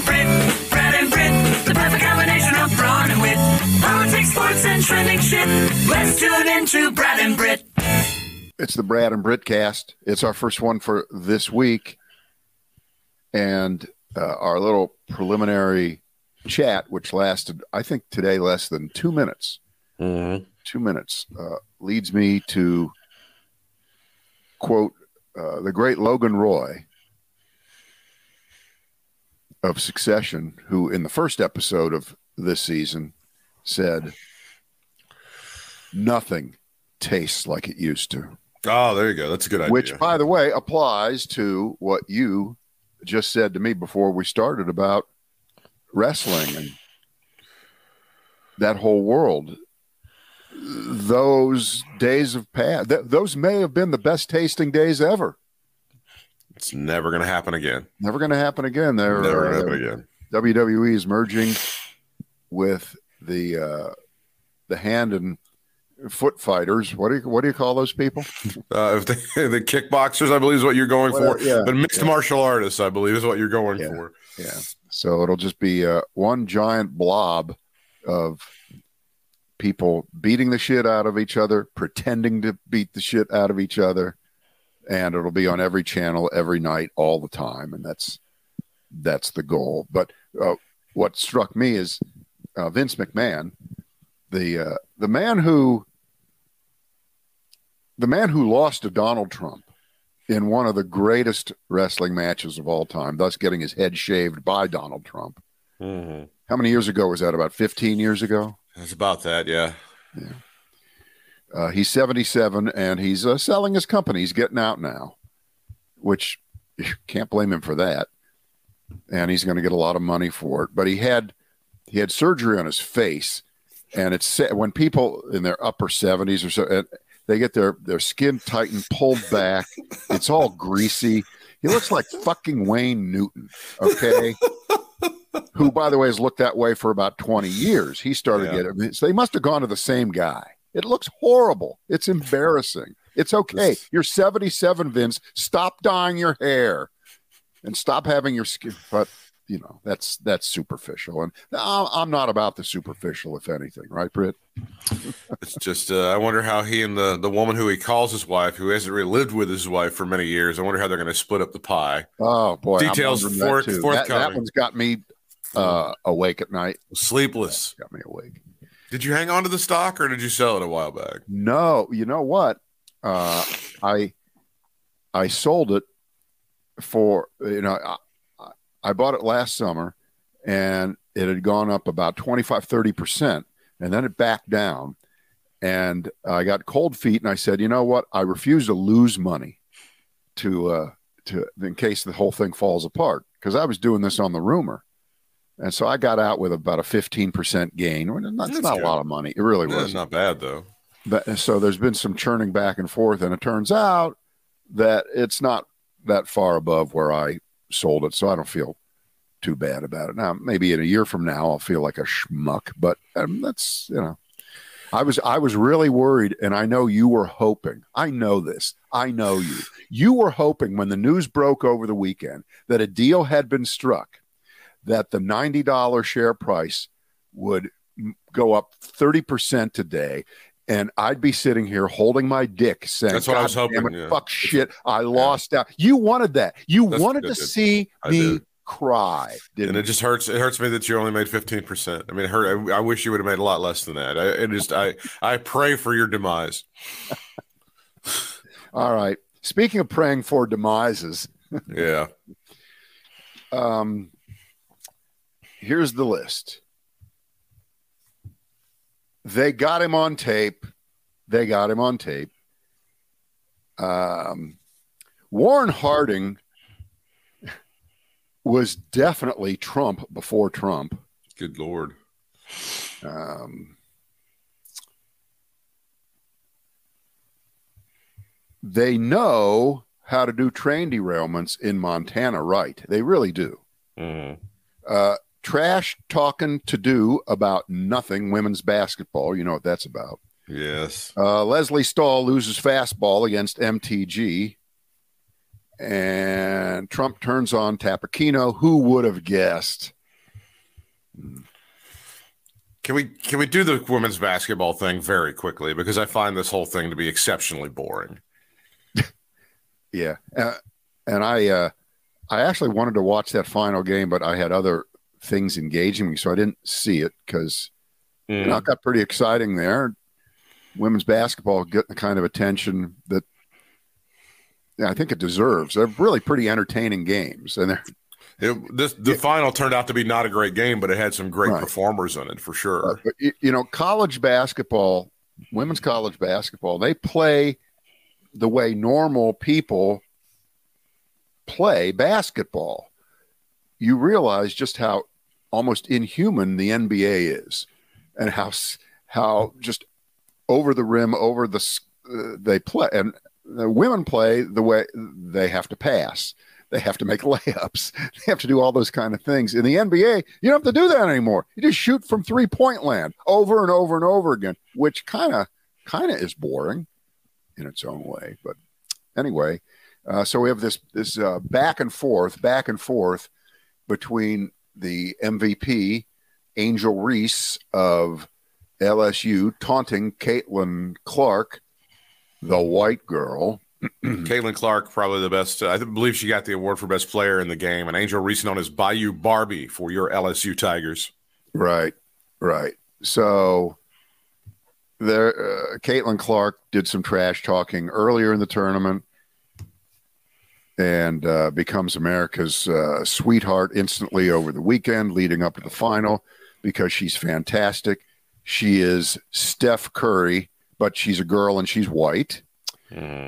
and Brit, Brad and Brit, the perfect combination of brawn and wit. Politics, sports, and trending shit. Let's tune into Brad and Brit. It's the Brad and Brit cast. It's our first one for this week. And our little preliminary chat, which lasted, I think today, less than 2 minutes. Mm-hmm. 2 minutes leads me to quote the great Logan Roy of Succession, who in the first episode of this season said, nothing tastes like it used to. Oh, there you go. That's a good idea. Which, by the way, applies to what you just said to me before we started about wrestling and that whole world. Those days have passed. Those may have been the best tasting days ever. It's never going to happen again. Never going to happen again. They're, never going to happen again. WWE is merging with the hand and foot fighters. What do you call those people? The kickboxers, I believe, is what you're going for. Yeah, but mixed martial artists, I believe, is what you're going for. Yeah. So it'll just be one giant blob of people beating the shit out of each other, pretending to beat the shit out of each other, and it'll be on every channel, every night, all the time, and that's the goal. But what struck me is Vince McMahon, the man who lost to Donald Trump in one of the greatest wrestling matches of all time, thus getting his head shaved by Donald Trump. Mm-hmm. How many years ago was that? About 15 years ago? It's about that, yeah. He's 77, and he's selling his company. He's getting out now, which you can't blame him for that. And he's going to get a lot of money for it. But he had surgery on his face, and it's when people in their upper 70s or so, they get their skin tightened, pulled back. It's all greasy. He looks like fucking Wayne Newton, okay? Who, by the way, has looked that way for about 20 years. He started getting so they must have gone to the same guy. It looks horrible. It's embarrassing. It's okay. You're 77, Vince. Stop dyeing your hair and stop having your skin. But, you know, that's superficial. And I'm not about the superficial, if anything. Right, Britt? It's just I wonder how he and the woman who he calls his wife, who hasn't really lived with his wife for many years, I wonder how they're going to split up the pie. Oh, boy. Details forthcoming. That one's got me awake at night. Sleepless. Got me awake. Did you hang on to the stock or did you sell it a while back? No, you know what? I sold it for, you know, I bought it last summer and it had gone up about 25-30%, and then it backed down, and I got cold feet and I said, you know what? I refuse to lose money to in case the whole thing falls apart, because I was doing this on the rumor. And so I got out with about a 15% gain. That's not good. A lot of money. It really was. It's not bad, though. But, so there's been some churning back and forth, and it turns out that it's not that far above where I sold it, so I don't feel too bad about it. Now, maybe in a year from now, I'll feel like a schmuck, but that's, you know. I was really worried, and I know you were hoping. I know this. I know you. You were hoping when the news broke over the weekend that a deal had been struck, that the $90 share price would go up 30% today, and I'd be sitting here holding my dick saying, that's what I was hoping, damn it, fuck shit, I lost out. You wanted that. That's wanted to see me cry. And it just hurts. It hurts me that you only made 15%. I mean, it hurt. I wish you would have made a lot less than that. I pray for your demise. All right. Speaking of praying for demises. Yeah. Here's the list. They got him on tape. Warren Harding was definitely Trump before Trump. Good Lord. They know how to do train derailments in Montana, right? They really do. Mm-hmm. Trash talking to do about nothing. Women's basketball. You know what that's about. Yes. Leslie Stahl loses fastball against MTG. And Trump turns on Tacopino. Who would have guessed? Can we do the women's basketball thing very quickly? Because I find this whole thing to be exceptionally boring. Yeah. And I actually wanted to watch that final game, but I had other things engaging me, so I didn't see it because it got pretty exciting there. Women's basketball getting the kind of attention that I think it deserves. They're really pretty entertaining games. And the final turned out to be not a great game, but it had some great performers in it for sure. But, you know, college basketball, women's college basketball, they play the way normal people play basketball. You realize just how almost inhuman the NBA is and how just over the rim, over the they play. And the women play the way they have to pass. They have to make layups. They have to do all those kind of things. In the NBA, you don't have to do that anymore. You just shoot from three-point land over and over and over again, which kind of is boring in its own way. But anyway, so we have this back and forth between the MVP, Angel Reese of LSU, taunting Caitlin Clark, the white girl. Caitlin Clark, probably the best. I believe she got the award for best player in the game. And Angel Reese, known as Bayou Barbie for your LSU Tigers. Right. So there, Caitlin Clark did some trash talking earlier in the tournament and becomes America's sweetheart instantly over the weekend leading up to the final because she's fantastic. She is Steph Curry, but she's a girl and she's white.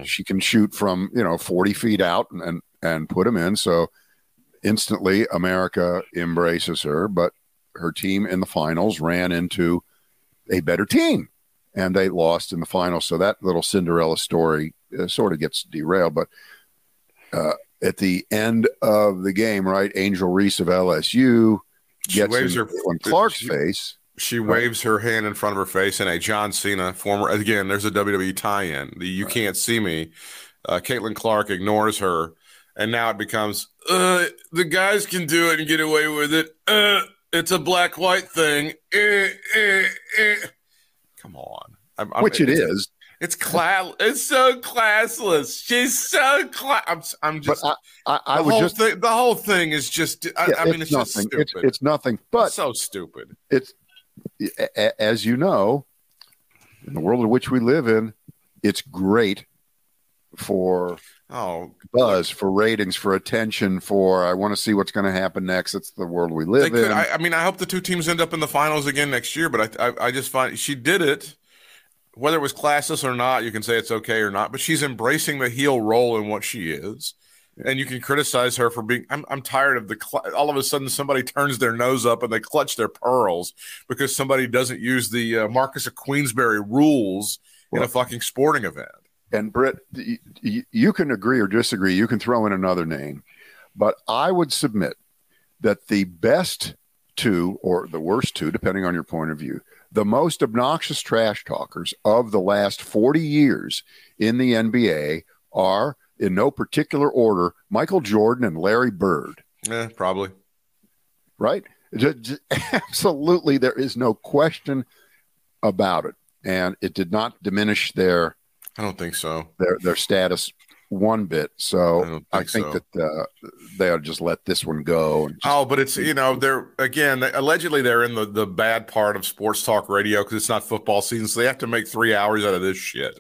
She can shoot from, 40 feet out and put them in. So instantly America embraces her, but her team in the finals ran into a better team and they lost in the finals. So that little Cinderella story sort of gets derailed. But at the end of the game, right, Angel Reese of LSU gets in Clark's face. She waves her hand in front of her face in a John Cena again, there's a WWE tie-in. You can't see me. Caitlin Clark ignores her, and now it becomes, the guys can do it and get away with it. It's a black-white thing. Come on. Which it is. It's class. It's so classless. She's so class. I'm just. The whole thing is just. I mean, it's just stupid. It's nothing. But it's so stupid. It's. As you know, in the world in which we live in, it's great for buzz, for ratings, for attention, for I want to see what's going to happen next. It's the world we live in. I hope the two teams end up in the finals again next year, but I just find she did it. Whether it was classless or not, you can say it's okay or not, but she's embracing the heel role in what she is. And you can criticize her for being. I'm tired of all of a sudden somebody turns their nose up and they clutch their pearls because somebody doesn't use the Marcus of Queensberry rules in a fucking sporting event. And Britt, you can agree or disagree. You can throw in another name, but I would submit that the best two or the worst two, depending on your point of view, the most obnoxious trash talkers of the last 40 years in the NBA are, in no particular order, Michael Jordan and Larry Bird. Yeah, probably. Right? Absolutely. There is no question about it. And it did not diminish their... I don't think so. Their status one bit. So I think that they ought to just let this one go. But it's, they're, again, allegedly they're in the bad part of sports talk radio because it's not football season, so they have to make 3 hours out of this shit.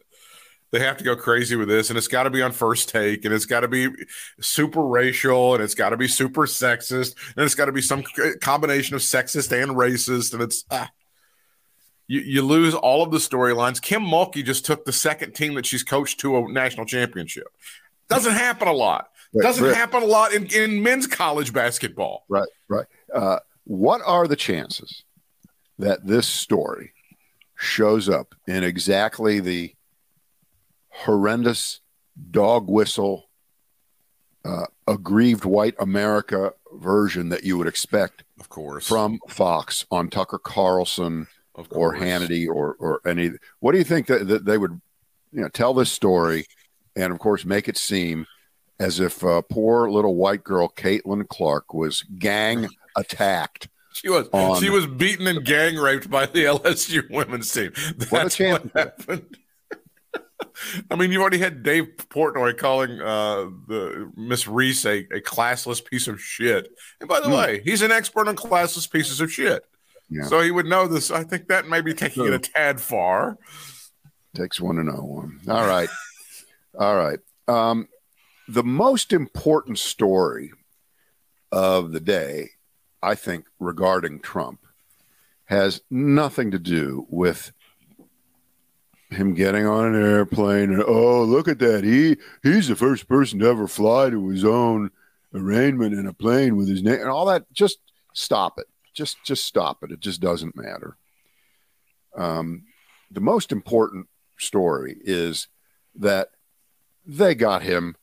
They have to go crazy with this, and it's got to be on First Take, and it's got to be super racial, and it's got to be super sexist, and it's got to be some combination of sexist and racist, and it's you lose all of the storylines. Kim Mulkey just took the second team that she's coached to a national championship. Doesn't happen a lot. Happen a lot in men's college basketball. Right. What are the chances that this story shows up in exactly the horrendous dog whistle, aggrieved white America version that you would expect, of course, from Fox on Tucker Carlson or Hannity or any? What do you think that they would, tell this story, and of course make it seem as if poor little white girl Caitlin Clark was gang attacked. She was beaten and gang raped by the LSU women's team. That's what happened. I mean, you already had Dave Portnoy calling the Miss Reese a classless piece of shit. And by the way, he's an expert on classless pieces of shit. Yeah. So he would know this. I think that may be taking it a tad far. Takes one to know one. All right. All right. The most important story of the day, I think, regarding Trump has nothing to do with him getting on an airplane and, oh, look at that. He's the first person to ever fly to his own arraignment in a plane with his name and all that. Just stop it. Just stop it. It just doesn't matter. The most important story is that they got him.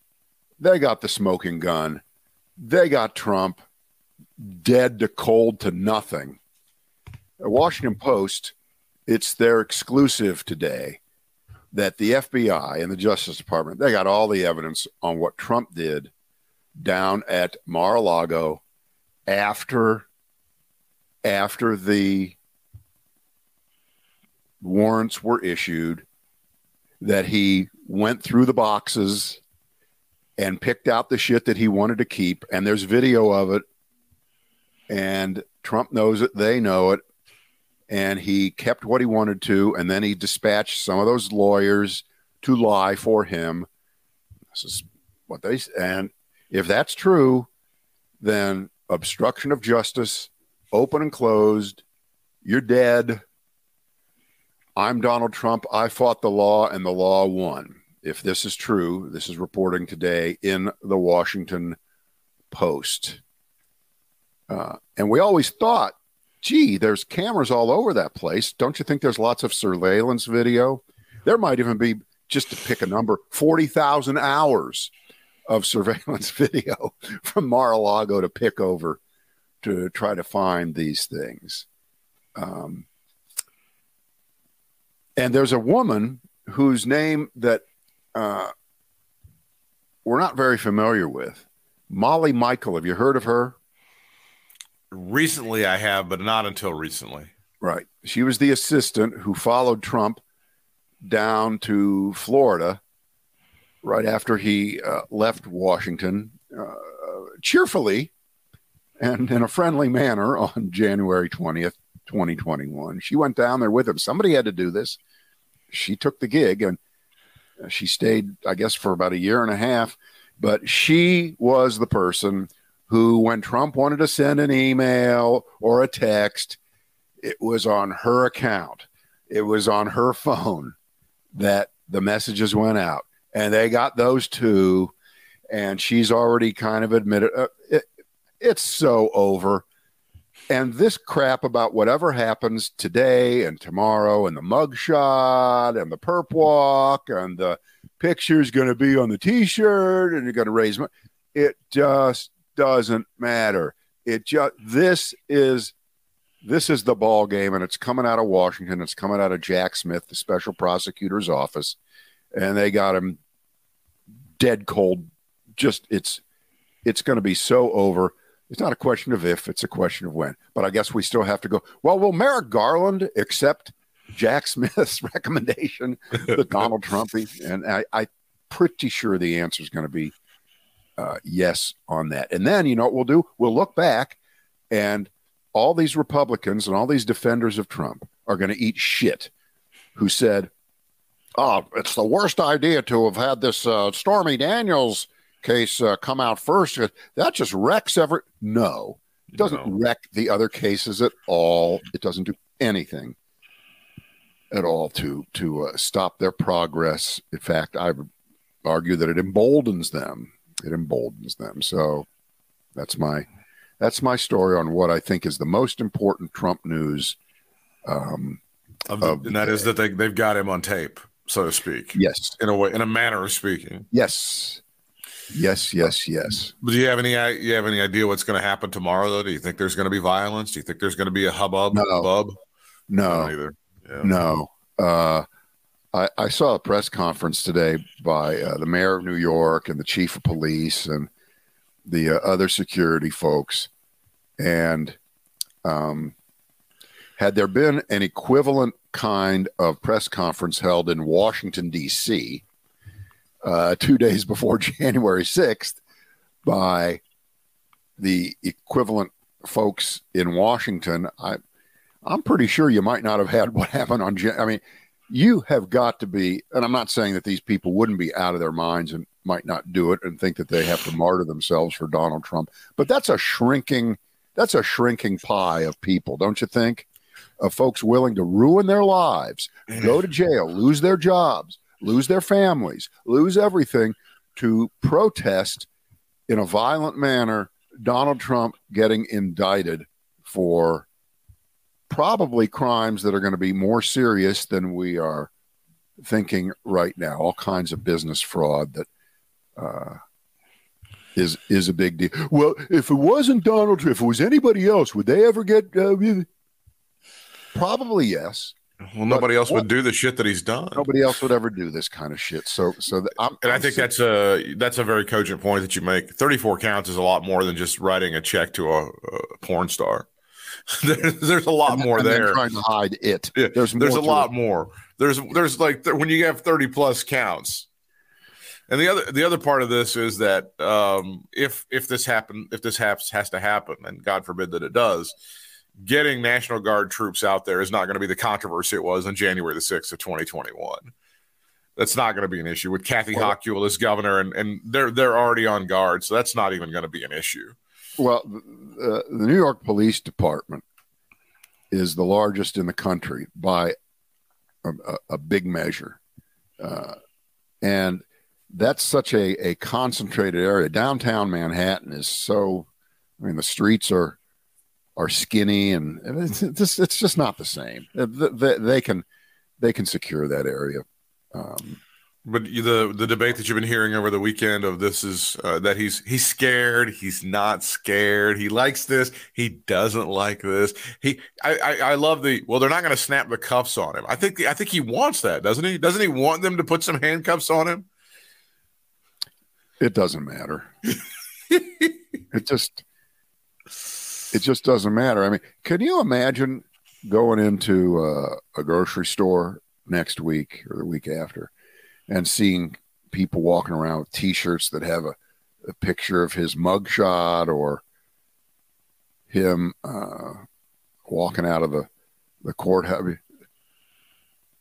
They got the smoking gun. They got Trump dead to cold to nothing. The Washington Post, it's their exclusive today that the FBI and the Justice Department, they got all the evidence on what Trump did down at Mar-a-Lago after the warrants were issued, that he went through the boxes and picked out the shit that he wanted to keep. And there's video of it. And Trump knows it. They know it. And he kept what he wanted to. And then he dispatched some of those lawyers to lie for him. This is what they said. And if that's true, then obstruction of justice, open and closed. You're dead. I'm Donald Trump. I fought the law, and the law won. If this is true, this is reporting today in the Washington Post. And we always thought, gee, there's cameras all over that place. Don't you think there's lots of surveillance video? There might even be, just to pick a number, 40,000 hours of surveillance video from Mar-a-Lago to pick over to try to find these things. And there's a woman whose name that we're not very familiar with, Molly Michael. Have you heard of her? Recently I have, but not until recently. Right. She was the assistant who followed Trump down to Florida right after he left Washington cheerfully and in a friendly manner on January 20th, 2021. She went down there with him. Somebody had to do this. She took the gig, and she stayed, I guess, for about a year and a half. But she was the person who, when Trump wanted to send an email or a text, it was on her account. It was on her phone that the messages went out. And they got those two, and she's already kind of admitted it's so over. And this crap about whatever happens today and tomorrow and the mugshot and the perp walk and the picture's going to be on the T-shirt and you're going to raise money, it just doesn't matter. It just this is the ball game, and it's coming out of Washington. It's coming out of Jack Smith, the special prosecutor's office, and they got him dead cold. Just it's going to be so over. It's not a question of if, it's a question of when. But I guess we still have to go, well, will Merrick Garland accept Jack Smith's recommendation to Donald Trump? And I'm pretty sure the answer is going to be yes on that. And then, you know what we'll do? We'll look back, and all these Republicans and all these defenders of Trump are going to eat shit who said, oh, it's the worst idea to have had this Stormy Daniels case come out first. That just wrecks every... No, it doesn't wreck the other cases at all. It doesn't do anything at all to stop their progress. In fact, I would argue that it emboldens them. It emboldens them. So that's my story on what I think is the most important Trump news. And that is that they've got him on tape, so to speak. Yes. In a manner of speaking. Yes. Yes, yes, yes. But do you have any idea what's going to happen tomorrow, though? Do you think there's going to be violence? Do you think there's going to be a hubbub? No. No. Either. Yeah. No. I saw a press conference today by the mayor of New York and the chief of police and the other security folks. And had there been an equivalent kind of press conference held in Washington, D.C., 2 days before January 6th by the equivalent folks in Washington, I'm pretty sure you might not have had what happened on January. I mean, you have got to be, and I'm not saying that these people wouldn't be out of their minds and might not do it and think that they have to martyr themselves for Donald Trump, but that's a shrinking pie of people, don't you think? Of folks willing to ruin their lives, go to jail, lose their jobs, lose their families, lose everything to protest in a violent manner Donald Trump getting indicted for probably crimes that are going to be more serious than we are thinking right now. All kinds of business fraud that is a big deal. Well, if it wasn't Donald Trump, if it was anybody else, would they ever get... probably yes. Well, nobody else would do the shit that he's done. Nobody else would ever do this kind of shit. I think that's a very cogent point that you make. 34 counts is a lot more than just writing a check to a porn star. There's a lot more there. Trying to hide it. Yeah, there's a lot more. There's like when you have 30 plus counts. And the other part of this is that if this has to happen, and God forbid that it does, getting National Guard troops out there is not going to be the controversy it was on January the 6th of 2021. That's not going to be an issue with Kathy Hochul as governor, and they're already on guard, so that's not even going to be an issue. Well, the New York Police Department is the largest in the country by a big measure, and that's such a concentrated area. Downtown Manhattan is so. I mean, the streets are skinny, and it's just not the same. They can secure that area. But the debate that you've been hearing over the weekend of this is that he's scared, he's not scared, he likes this, he doesn't like this. I love the well. They're not going to snap the cuffs on him. I think he wants that, doesn't he? Doesn't he want them to put some handcuffs on him? It doesn't matter. It just doesn't matter. I mean, can you imagine going into a grocery store next week or the week after and seeing people walking around with T-shirts that have a picture of his mugshot or him walking out of the courthouse?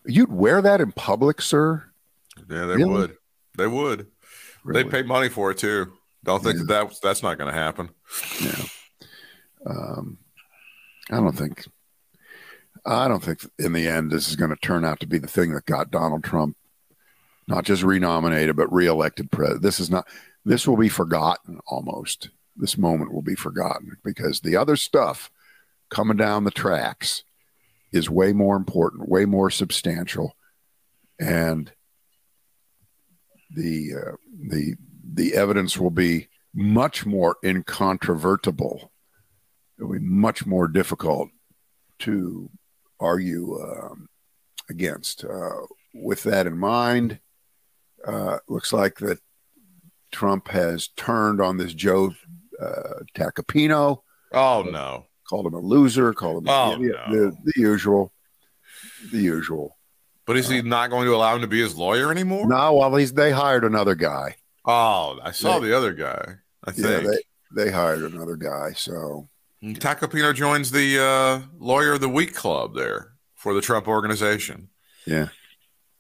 You'd wear that in public, sir? Yeah, they really? Would. They would. Really? They pay money for it, too. Don't think that's not going to happen. Yeah. I don't think in the end this is going to turn out to be the thing that got Donald Trump not just renominated but reelected president. This will be forgotten almost. This moment will be forgotten because the other stuff coming down the tracks is way more important, way more substantial, and the evidence will be much more incontrovertible. It'll be much more difficult to argue against. With that in mind, looks like that Trump has turned on this Joe Tacopino. Oh, no. Called him a loser, called him an idiot, the usual. But is he not going to allow him to be his lawyer anymore? No, well, they hired another guy. Oh, I saw the other guy, I think. Yeah, they hired another guy, so... Tacopino joins the Lawyer of the Week Club there for the Trump organization. Yeah.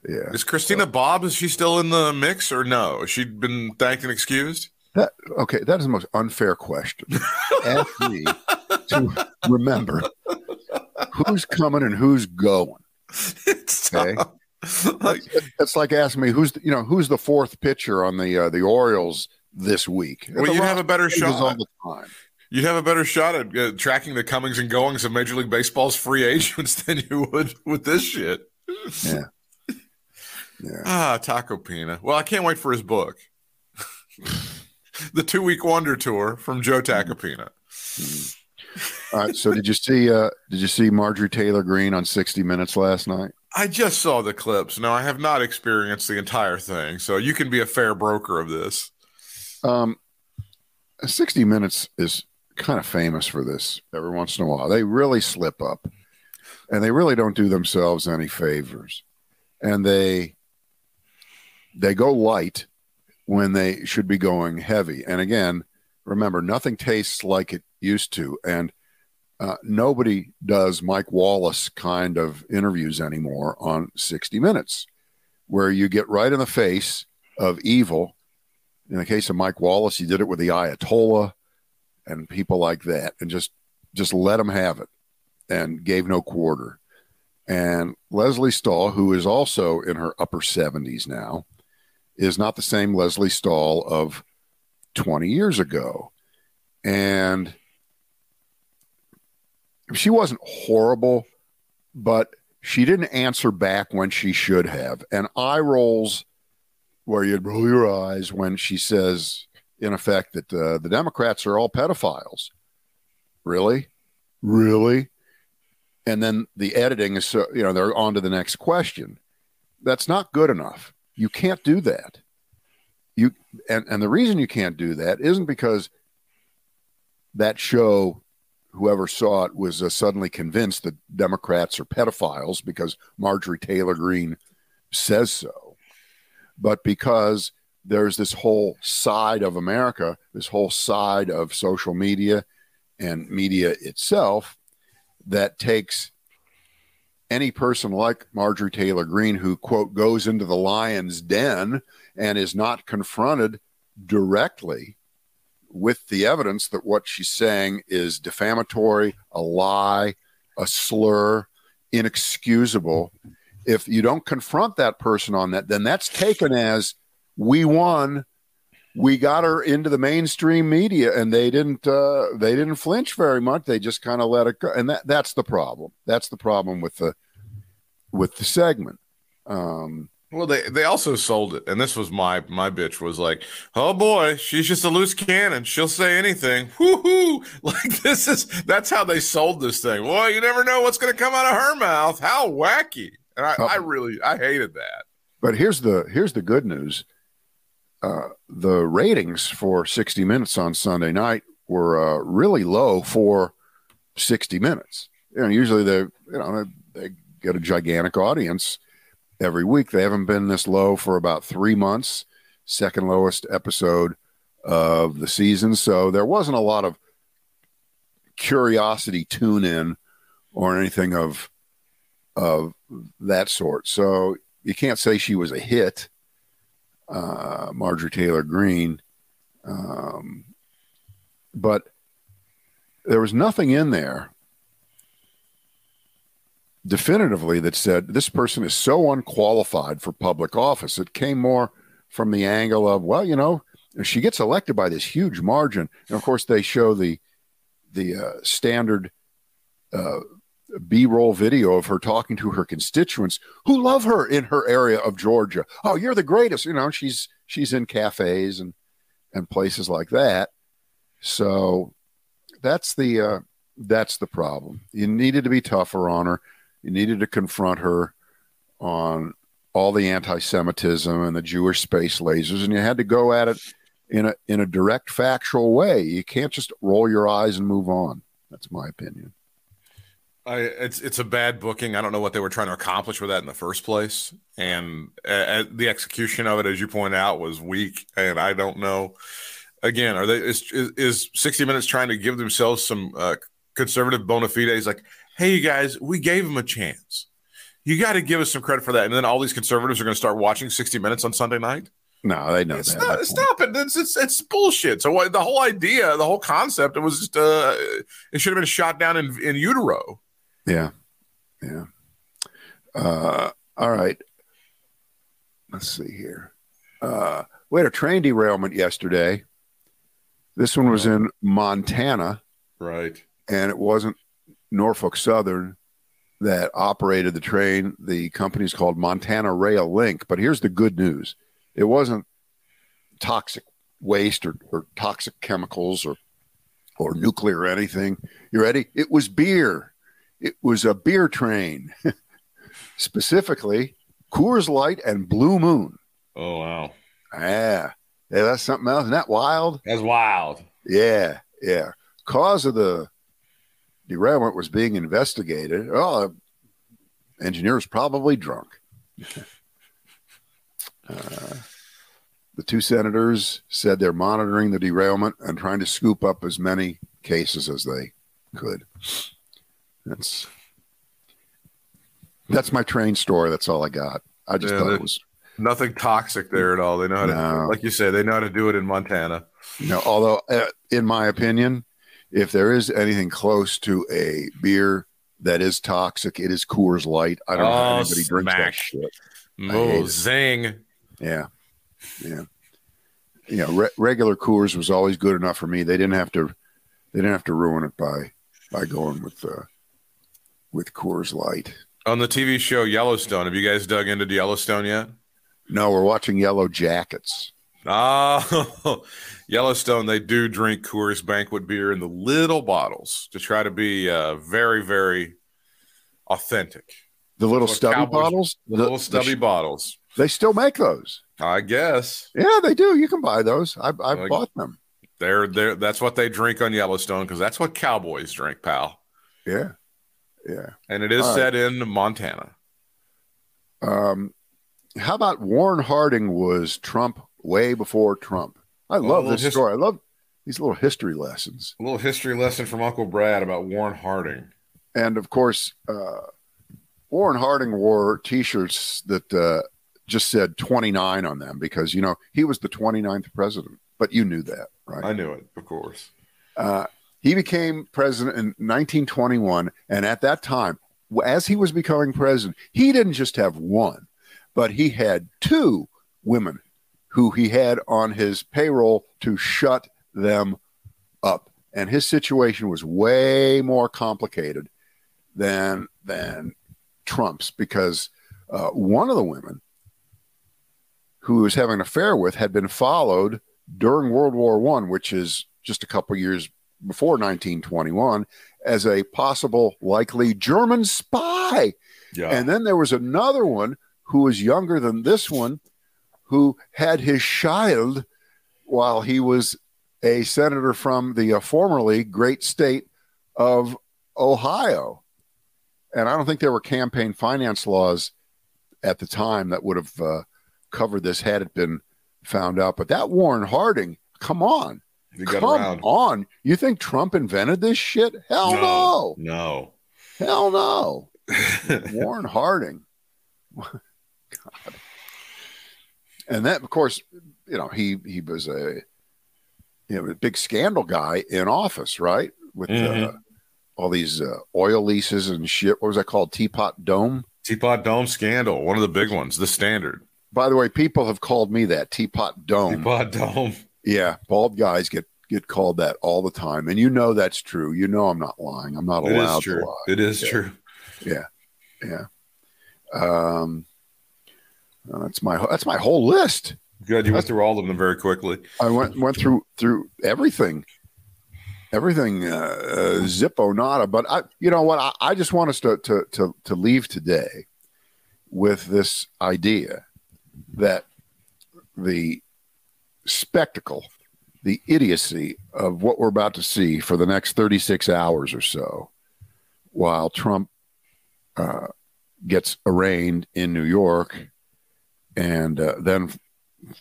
Yeah. Is Christina Bobb, is she still in the mix or no? Has she been thanked and excused? That is the most unfair question. Ask me to remember who's coming and who's going. Okay? That's like asking me who's the fourth pitcher on the Orioles this week. Well, you have a better shot all the time. You'd have a better shot at tracking the comings and goings of Major League Baseball's free agents than you would with this shit. Yeah. Yeah. Tacopino. Well, I can't wait for his book. The 2-week Wonder Tour from Joe Tacopino. All right. So did you see Marjorie Taylor Greene on 60 Minutes last night? I just saw the clips. No, I have not experienced the entire thing. So you can be a fair broker of this. 60 Minutes is kind of famous for this every once in a while. They really slip up and they really don't do themselves any favors. And they go light when they should be going heavy. And again, remember, nothing tastes like it used to. And nobody does Mike Wallace kind of interviews anymore on 60 Minutes, where you get right in the face of evil. In the case of Mike Wallace, he did it with the Ayatollah and people like that, and just let them have it and gave no quarter. And Leslie Stahl, who is also in her upper 70s now, is not the same Leslie Stahl of 20 years ago. And she wasn't horrible, but she didn't answer back when she should have. And eye rolls where you'd roll your eyes when she says, in effect, that the Democrats are all pedophiles. Really? Really? And then the editing is, so, you know, they're on to the next question. That's not good enough. You can't do that. And the reason you can't do that isn't because that show, whoever saw it was suddenly convinced that Democrats are pedophiles because Marjorie Taylor Greene says so, but because there's this whole side of America, this whole side of social media and media itself that takes any person like Marjorie Taylor Greene, who, quote, goes into the lion's den and is not confronted directly with the evidence that what she's saying is defamatory, a lie, a slur, inexcusable. If you don't confront that person on that, then that's taken as we won, we got her into the mainstream media, and they didn't flinch very much. They just kind of let it go, and that's the problem. That's the problem with the segment. Well, they also sold it, and this was my bitch was like, oh boy, she's just a loose cannon. She'll say anything. Woo-hoo! Like that's how they sold this thing. Well, you never know what's going to come out of her mouth. How wacky! And I hated that. But here's the good news. The ratings for 60 Minutes on Sunday night were really low for 60 Minutes. You know, usually they get a gigantic audience. Every week, they haven't been this low for about 3 months, second lowest episode of the season. So there wasn't a lot of curiosity tune in or anything of that sort. So you can't say she was a hit, Marjorie Taylor Greene. But there was nothing in there definitively that said this person is so unqualified for public office. It came more from the angle of, well, you know, she gets elected by this huge margin. And of course they show the standard B-roll video of her talking to her constituents who love her in her area of Georgia. Oh, you're the greatest. You know, she's in cafes and places like that. So that's the problem. You needed to be tougher on her. You needed to confront her on all the anti-Semitism and the Jewish space lasers, and you had to go at it in a direct, factual way. You can't just roll your eyes and move on. That's my opinion. It's a bad booking. I don't know what they were trying to accomplish with that in the first place, and the execution of it, as you point out, was weak. And I don't know. Again, are they is 60 Minutes trying to give themselves some conservative bona fides? Like, hey, you guys, we gave him a chance. You got to give us some credit for that. And then all these conservatives are going to start watching 60 Minutes on Sunday night? No, they know it's that. Stop it. It's bullshit. So the whole idea, the whole concept, it was just it should have been shot down in utero. Yeah. Yeah. All right. Let's see here. We had a train derailment yesterday. This one was in Montana. Right. And it wasn't Norfolk Southern that operated the train. The company's called Montana Rail Link. But here's the good news. It wasn't toxic waste or toxic chemicals or nuclear or anything. You ready? It was beer. It was a beer train. specifically Coors Light and Blue Moon. Oh, wow. Yeah. Yeah, that's something else. Isn't that wild? That's wild. Yeah, yeah. Cause of the derailment was being investigated. Oh, engineer's probably drunk. The two senators said they're monitoring the derailment and trying to scoop up as many cases as they could. That's my train story. That's all I got. I just thought it was nothing toxic there at all. They know how to, like you said, they know how to do it in Montana. No, although in my opinion, if there is anything close to a beer that is toxic, it is Coors Light. I don't know how anybody drinks that shit. Oh, zing. Yeah. Yeah. You know, regular Coors was always good enough for me. They didn't have to ruin it by going with Coors Light. On the TV show Yellowstone, have you guys dug into Yellowstone yet? No, we're watching Yellow Jackets. Oh, Yellowstone, they do drink Coors Banquet beer in the little bottles to try to be very, very authentic. The little stubby bottles? The little stubby bottles. They still make those. I guess. Yeah, they do. You can buy those. I've bought them. They're that's what they drink on Yellowstone because that's what cowboys drink, pal. Yeah. Yeah. And it is set in Montana. How about Warren Harding was Trump way before Trump? I love this story. I love these little history lessons. A little history lesson from Uncle Brad about Warren Harding. And of course, Warren Harding wore T-shirts that just said 29 on them because, you know, he was the 29th president. But you knew that, right? I knew it, of course. He became president in 1921. And at that time, as he was becoming president, he didn't just have one, but he had two women who he had on his payroll to shut them up. And his situation was way more complicated than Trump's because one of the women who he was having an affair with had been followed during World War I, which is just a couple years before 1921, as a possible likely German spy. Yeah. And then there was another one who was younger than this one who had his child while he was a senator from the formerly great state of Ohio. And I don't think there were campaign finance laws at the time that would have covered this had it been found out. But that Warren Harding, come on. Come on. You think Trump invented this shit? Hell no. No. Hell no. Warren Harding. God. And that, of course, you know, he was a big scandal guy in office, right? With all these oil leases and shit. What was that called? Teapot Dome? Teapot Dome scandal. One of the big ones. The Standard. By the way, people have called me that. Teapot Dome. Teapot Dome. Yeah. Bald guys get called that all the time. And you know that's true. You know I'm not lying. I'm not allowed to lie. It is true. Yeah. Yeah. That's my whole list. Good. You went through all of them very quickly. I went through everything. Everything zippo nada, but you know what? I just want us to leave today with this idea that the spectacle, the idiocy of what we're about to see for the next 36 hours or so, while Trump gets arraigned in New York and then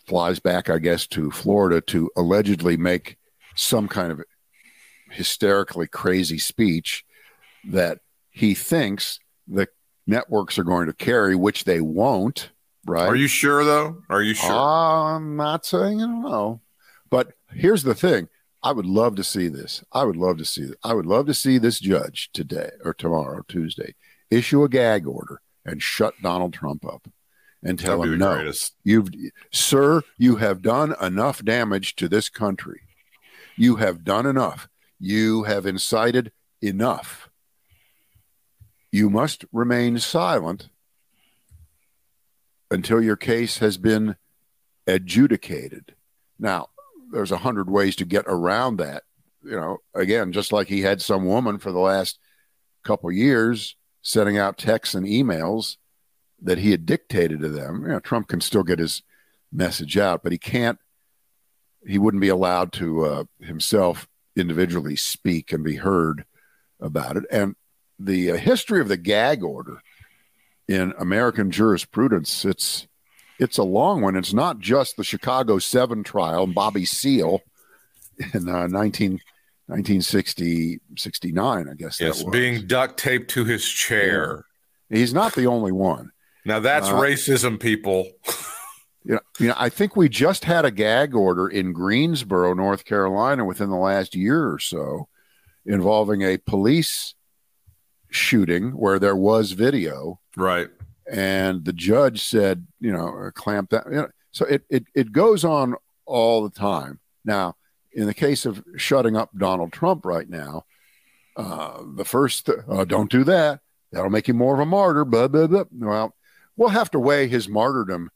flies back, I guess, to Florida to allegedly make some kind of hysterically crazy speech that he thinks the networks are going to carry, which they won't, right? Are you sure, though? Are you sure? I'm not saying I don't know. But here's the thing. I would love to see this. I would love to see this judge today or tomorrow, Tuesday, issue a gag order and shut Donald Trump up and tell him, no, you have done enough damage to this country. You have done enough. You have incited enough. You must remain silent until your case has been adjudicated. Now, there's 100 ways to get around that. You know, again, just like he had some woman for the last couple years sending out texts and emails that he had dictated to them. You know, Trump can still get his message out, but he can't. He wouldn't be allowed to himself individually speak and be heard about it. And the history of the gag order in American jurisprudence, it's a long one. It's not just the Chicago 7 trial and Bobby Seale in 1969, I guess. Yes, that was. Being duct taped to his chair. Yeah. He's not the only one. Now that's racism, people. You know, I think we just had a gag order in Greensboro, North Carolina, within the last year or so, involving a police shooting where there was video. Right. And the judge said, you know, clamp that. You know, so it goes on all the time. Now, in the case of shutting up Donald Trump right now, the first, don't do that. That'll make him more of a martyr. Blah, blah, blah. Well, we'll have to weigh his martyrdom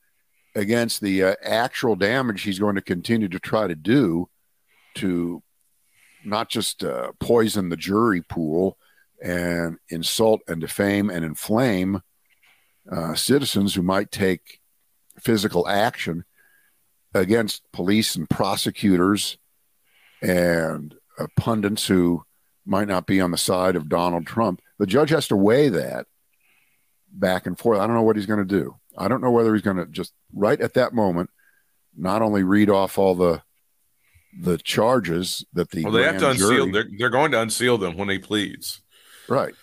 against the actual damage he's going to continue to try to do to not just poison the jury pool and insult and defame and inflame citizens who might take physical action against police and prosecutors and pundits who might not be on the side of Donald Trump. The judge has to weigh that back and forth. I don't know what he's going to do. I don't know whether he's going to just right at that moment not only read off all the charges that the well, they have to unseal. They're going to unseal them when he pleads, right,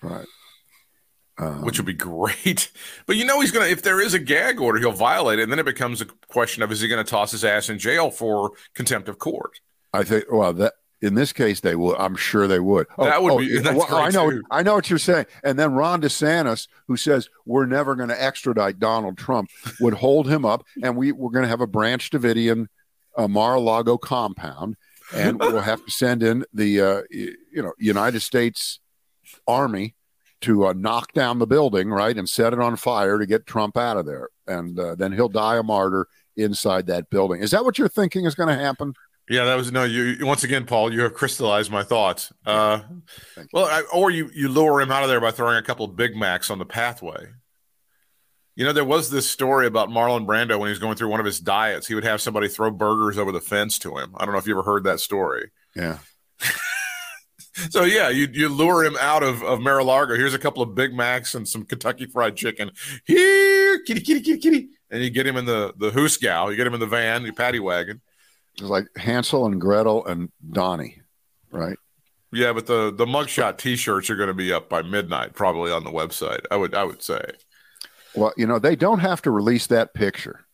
which would be great. But you know he's going to, if there is a gag order, he'll violate it, and then it becomes a question of is he going to toss his ass in jail for contempt of court? I think. Well, that in this case they will. I'm sure they would. That would be. Well, I know what you're saying. And then Ron DeSantis, who says we're never going to extradite Donald Trump, would hold him up, and we're going to have a Branch Davidian Mar-a-Lago compound, and we'll have to send in the United States Army to knock down the building, right, and set it on fire to get Trump out of there, and then he'll die a martyr inside that building. Is that what you're thinking is going to happen? Yeah, that was no. You once again, Paul, you have crystallized my thoughts. Or you lure him out of there by throwing a couple of Big Macs on the pathway. You know, there was this story about Marlon Brando when he was going through one of his diets. He would have somebody throw burgers over the fence to him. I don't know if you ever heard that story. Yeah. So, yeah, you lure him out of Mar-a-Lago. Here's a couple of Big Macs and some Kentucky Fried Chicken. Here, kitty, kitty, kitty, kitty. And you get him in the hoosgow. You get him in the van, the paddy wagon. It's like Hansel and Gretel and Donnie, right? Yeah, but the mugshot T-shirts are going to be up by midnight, probably on the website, I would say. Well, you know, they don't have to release that picture.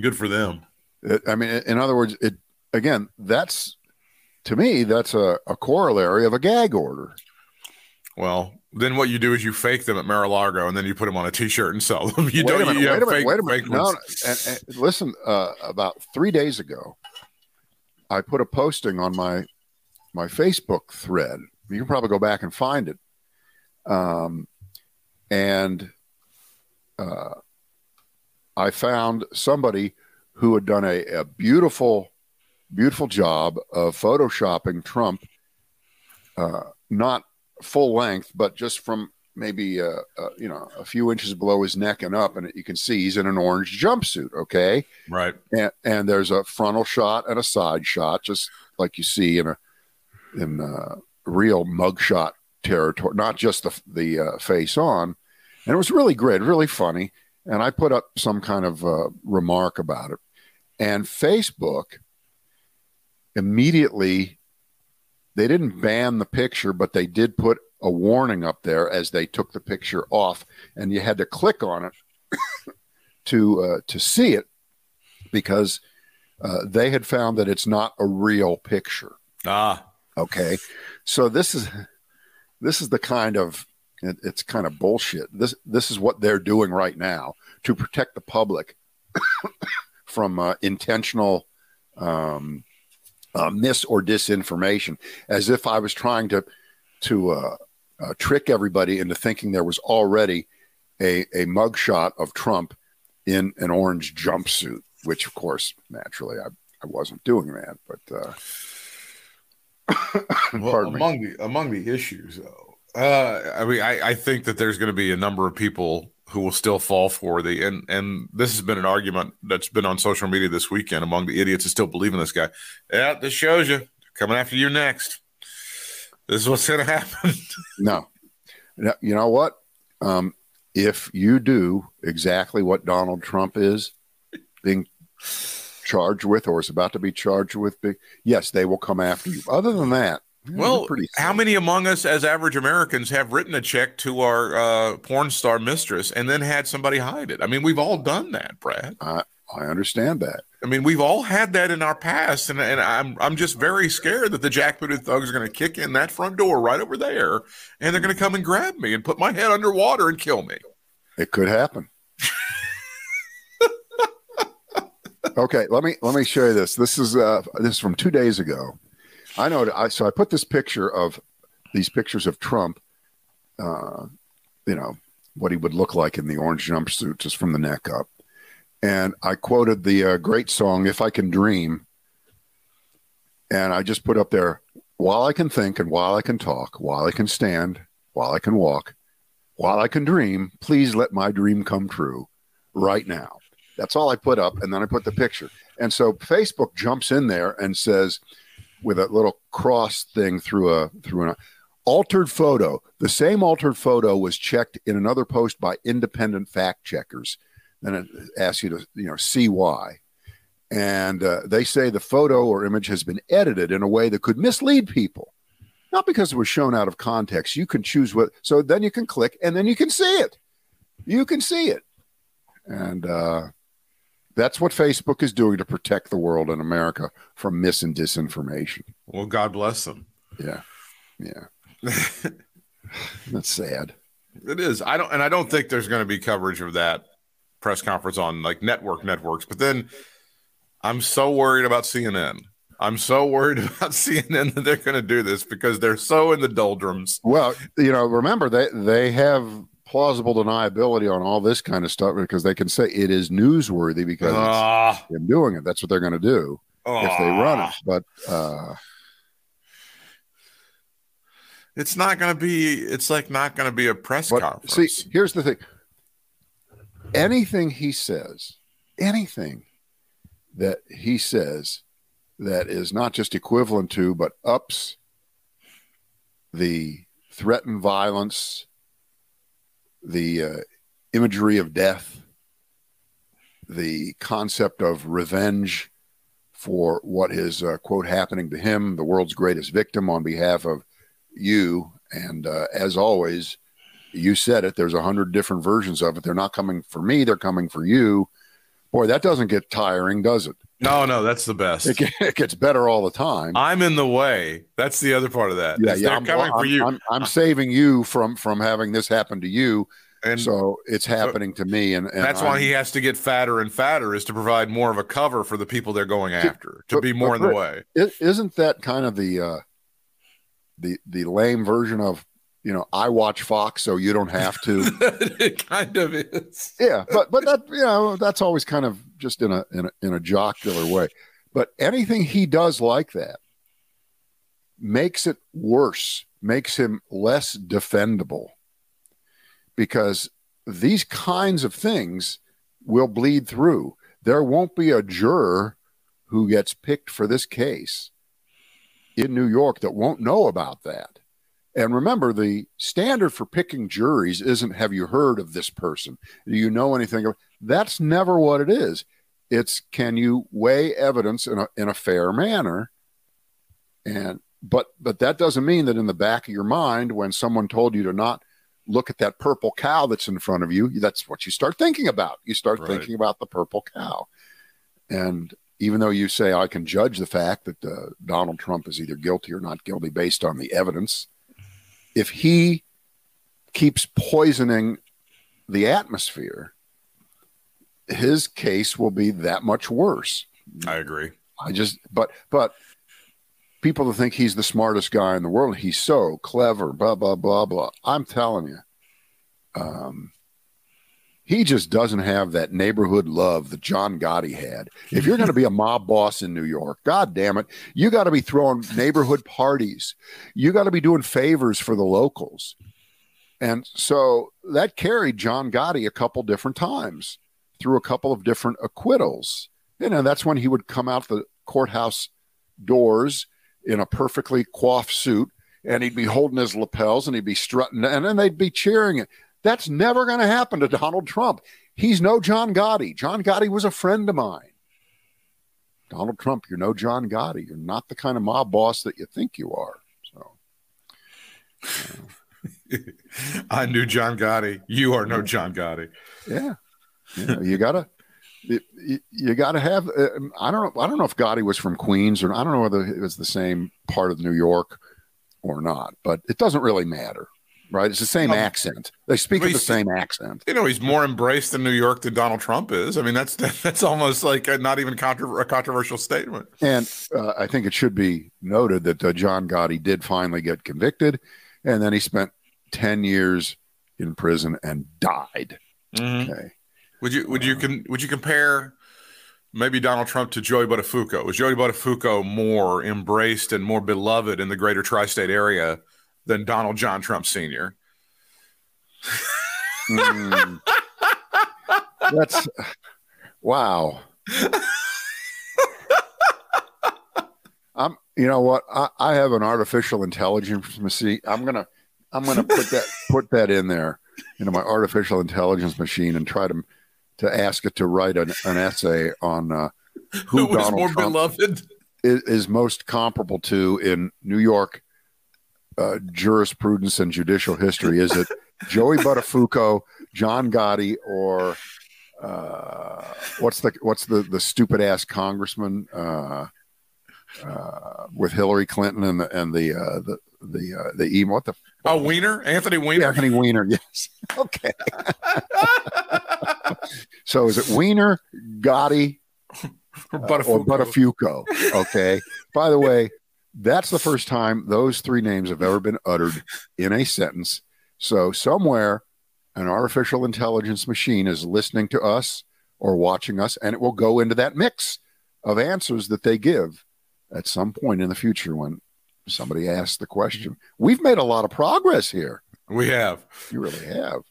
Good for them. I mean, in other words, that's a corollary of a gag order. Well, then what you do is you fake them at Mar-a-Lago, and then you put them on a T-shirt and sell them. Wait a minute. No, and listen, about 3 days ago, I put a posting on my Facebook thread. You can probably go back and find it. I found somebody who had done a beautiful, beautiful job of photoshopping Trump, not full length, but just from maybe a few inches below his neck and up, and you can see he's in an orange jumpsuit. Okay, right. And there's a frontal shot and a side shot, just like you see in real mugshot territory, not just the face on. And it was really great, really funny. And I put up some kind of remark about it. And Facebook immediately, they didn't ban the picture, but they did put a warning up there as they took the picture off. And you had to click on it to see it because they had found that it's not a real picture. Ah. Okay. So this is the kind of... It's kind of bullshit. This is what they're doing right now to protect the public from intentional mis or disinformation, as if I was trying to trick everybody into thinking there was already a mugshot of Trump in an orange jumpsuit, which, of course, naturally, I wasn't doing that. But well, among the issues, though, I mean, I think that there's going to be a number of people who will still fall for the, and this has been an argument that's been on social media this weekend among the idiots that still believe in this guy. Yeah, this shows you. They're coming after you next. This is what's going to happen. No. You know what? If you do exactly what Donald Trump is being charged with or is about to be charged with, yes, they will come after you. Other than that, well, how many among us as average Americans have written a check to our porn star mistress and then had somebody hide it? I mean, we've all done that, Brad. I understand that. I mean, we've all had that in our past, and I'm just very scared that the jackbooted thugs are going to kick in that front door right over there, and they're going to come and grab me and put my head underwater and kill me. It could happen. Okay, let me show you this. This is from 2 days ago. I know. So I put this picture of these pictures of Trump, you know, what he would look like in the orange jumpsuit just from the neck up. And I quoted the great song, If I Can Dream. And I just put up there, while I can think and while I can talk, while I can stand, while I can walk, while I can dream, please let my dream come true right now. That's all I put up. And then I put the picture. And so Facebook jumps in there and says, with a little cross thing through an altered photo. The same altered photo was checked in another post by independent fact checkers. And it asks you to, you know, see why. And they say the photo or image has been edited in a way that could mislead people. Not because it was shown out of context. You can choose what. So then you can click and then you can see it. You can see it. And that's what Facebook is doing to protect the world and America from mis and disinformation. Well, God bless them. Yeah. That's sad. It is. I don't think there's going to be coverage of that press conference on like networks. But then I'm so worried about CNN. I'm so worried about CNN that they're going to do this because they're so in the doldrums. Well, you know, remember they have plausible deniability on all this kind of stuff because they can say it is newsworthy because it's them doing it. That's what they're going to do if they run it. But it's not going to be. It's like not going to be a press conference. See, here's the thing. Anything he says that is not just equivalent to, but ups the threatened violence, the imagery of death, the concept of revenge for what is, quote, happening to him, the world's greatest victim on behalf of you. And as always, you said it. There's 100 different versions of it. They're not coming for me. They're coming for you. Boy, that doesn't get tiring, does it? No, that's the best. It gets better all the time. I'm in the way. That's the other part of that. Yeah, I'm coming for you. I'm saving you from having this happen to you. And so it's happening to me. And that's why he has to get fatter and fatter, is to provide more of a cover for the people they're going after, to be more in the way. Isn't that kind of the lame version of, you know, I watch Fox, so you don't have to? It kind of is. Yeah, but that, you know, that's always kind of just in a jocular way. But anything he does like that makes it worse, makes him less defendable, because these kinds of things will bleed through. There won't be a juror who gets picked for this case in New York that won't know about that. And remember, the standard for picking juries isn't, have you heard of this person? Do you know anything? That's never what it is. It's, can you weigh evidence in a fair manner? And but that doesn't mean that in the back of your mind, when someone told you to not look at that purple cow that's in front of you, that's what you start thinking about. You start thinking about the purple cow. And even though you say, I can judge the fact that Donald Trump is either guilty or not guilty based on the evidence, if he keeps poisoning the atmosphere, his case will be that much worse. I agree. But people that think he's the smartest guy in the world, he's so clever, blah, blah, blah, blah. I'm telling you, He just doesn't have that neighborhood love that John Gotti had. If you're going to be a mob boss in New York, God damn it, you got to be throwing neighborhood parties. You got to be doing favors for the locals. And so that carried John Gotti a couple different times through a couple of different acquittals. You know, that's when he would come out the courthouse doors in a perfectly coiffed suit, and he'd be holding his lapels and he'd be strutting, and then they'd be cheering it. That's never going to happen to Donald Trump. He's no John Gotti. John Gotti was a friend of mine. Donald Trump, you're no John Gotti. You're not the kind of mob boss that you think you are. So, I knew John Gotti. You are no John Gotti. Yeah, you gotta have. I don't know if Gotti was from Queens, or I don't know whether it was the same part of New York or not. But it doesn't really matter. Right, it's the same accent. They speak with the same accent. You know, he's more embraced in New York than Donald Trump is. I mean, that's almost like not even a controversial statement. And I think it should be noted that John Gotti did finally get convicted, and then he spent 10 years in prison and died. Mm-hmm. Okay, would you compare maybe Donald Trump to Joey Buttafuoco? Was Joey Buttafuoco more embraced and more beloved in the greater tri-state area than Donald John Trump Sr.? That's wow. You know what? I have an artificial intelligence machine. I'm gonna put that in there into my artificial intelligence machine and try to ask it to write an essay on who Donald was more Trump beloved is most comparable to in New York jurisprudence and judicial history. Is it Joey Buttafuoco, John Gotti, or what's the stupid ass congressman with Hillary Clinton and the emo? What the? Oh, Weiner, Anthony Weiner. Yeah, Anthony Weiner. Yes. Okay. So is it Weiner, Gotti, or Buttafuoco? Okay. By the way, that's the first time those three names have ever been uttered in a sentence. So somewhere an artificial intelligence machine is listening to us or watching us, and it will go into that mix of answers that they give at some point in the future when somebody asks the question. We've made a lot of progress here. We have. You really have.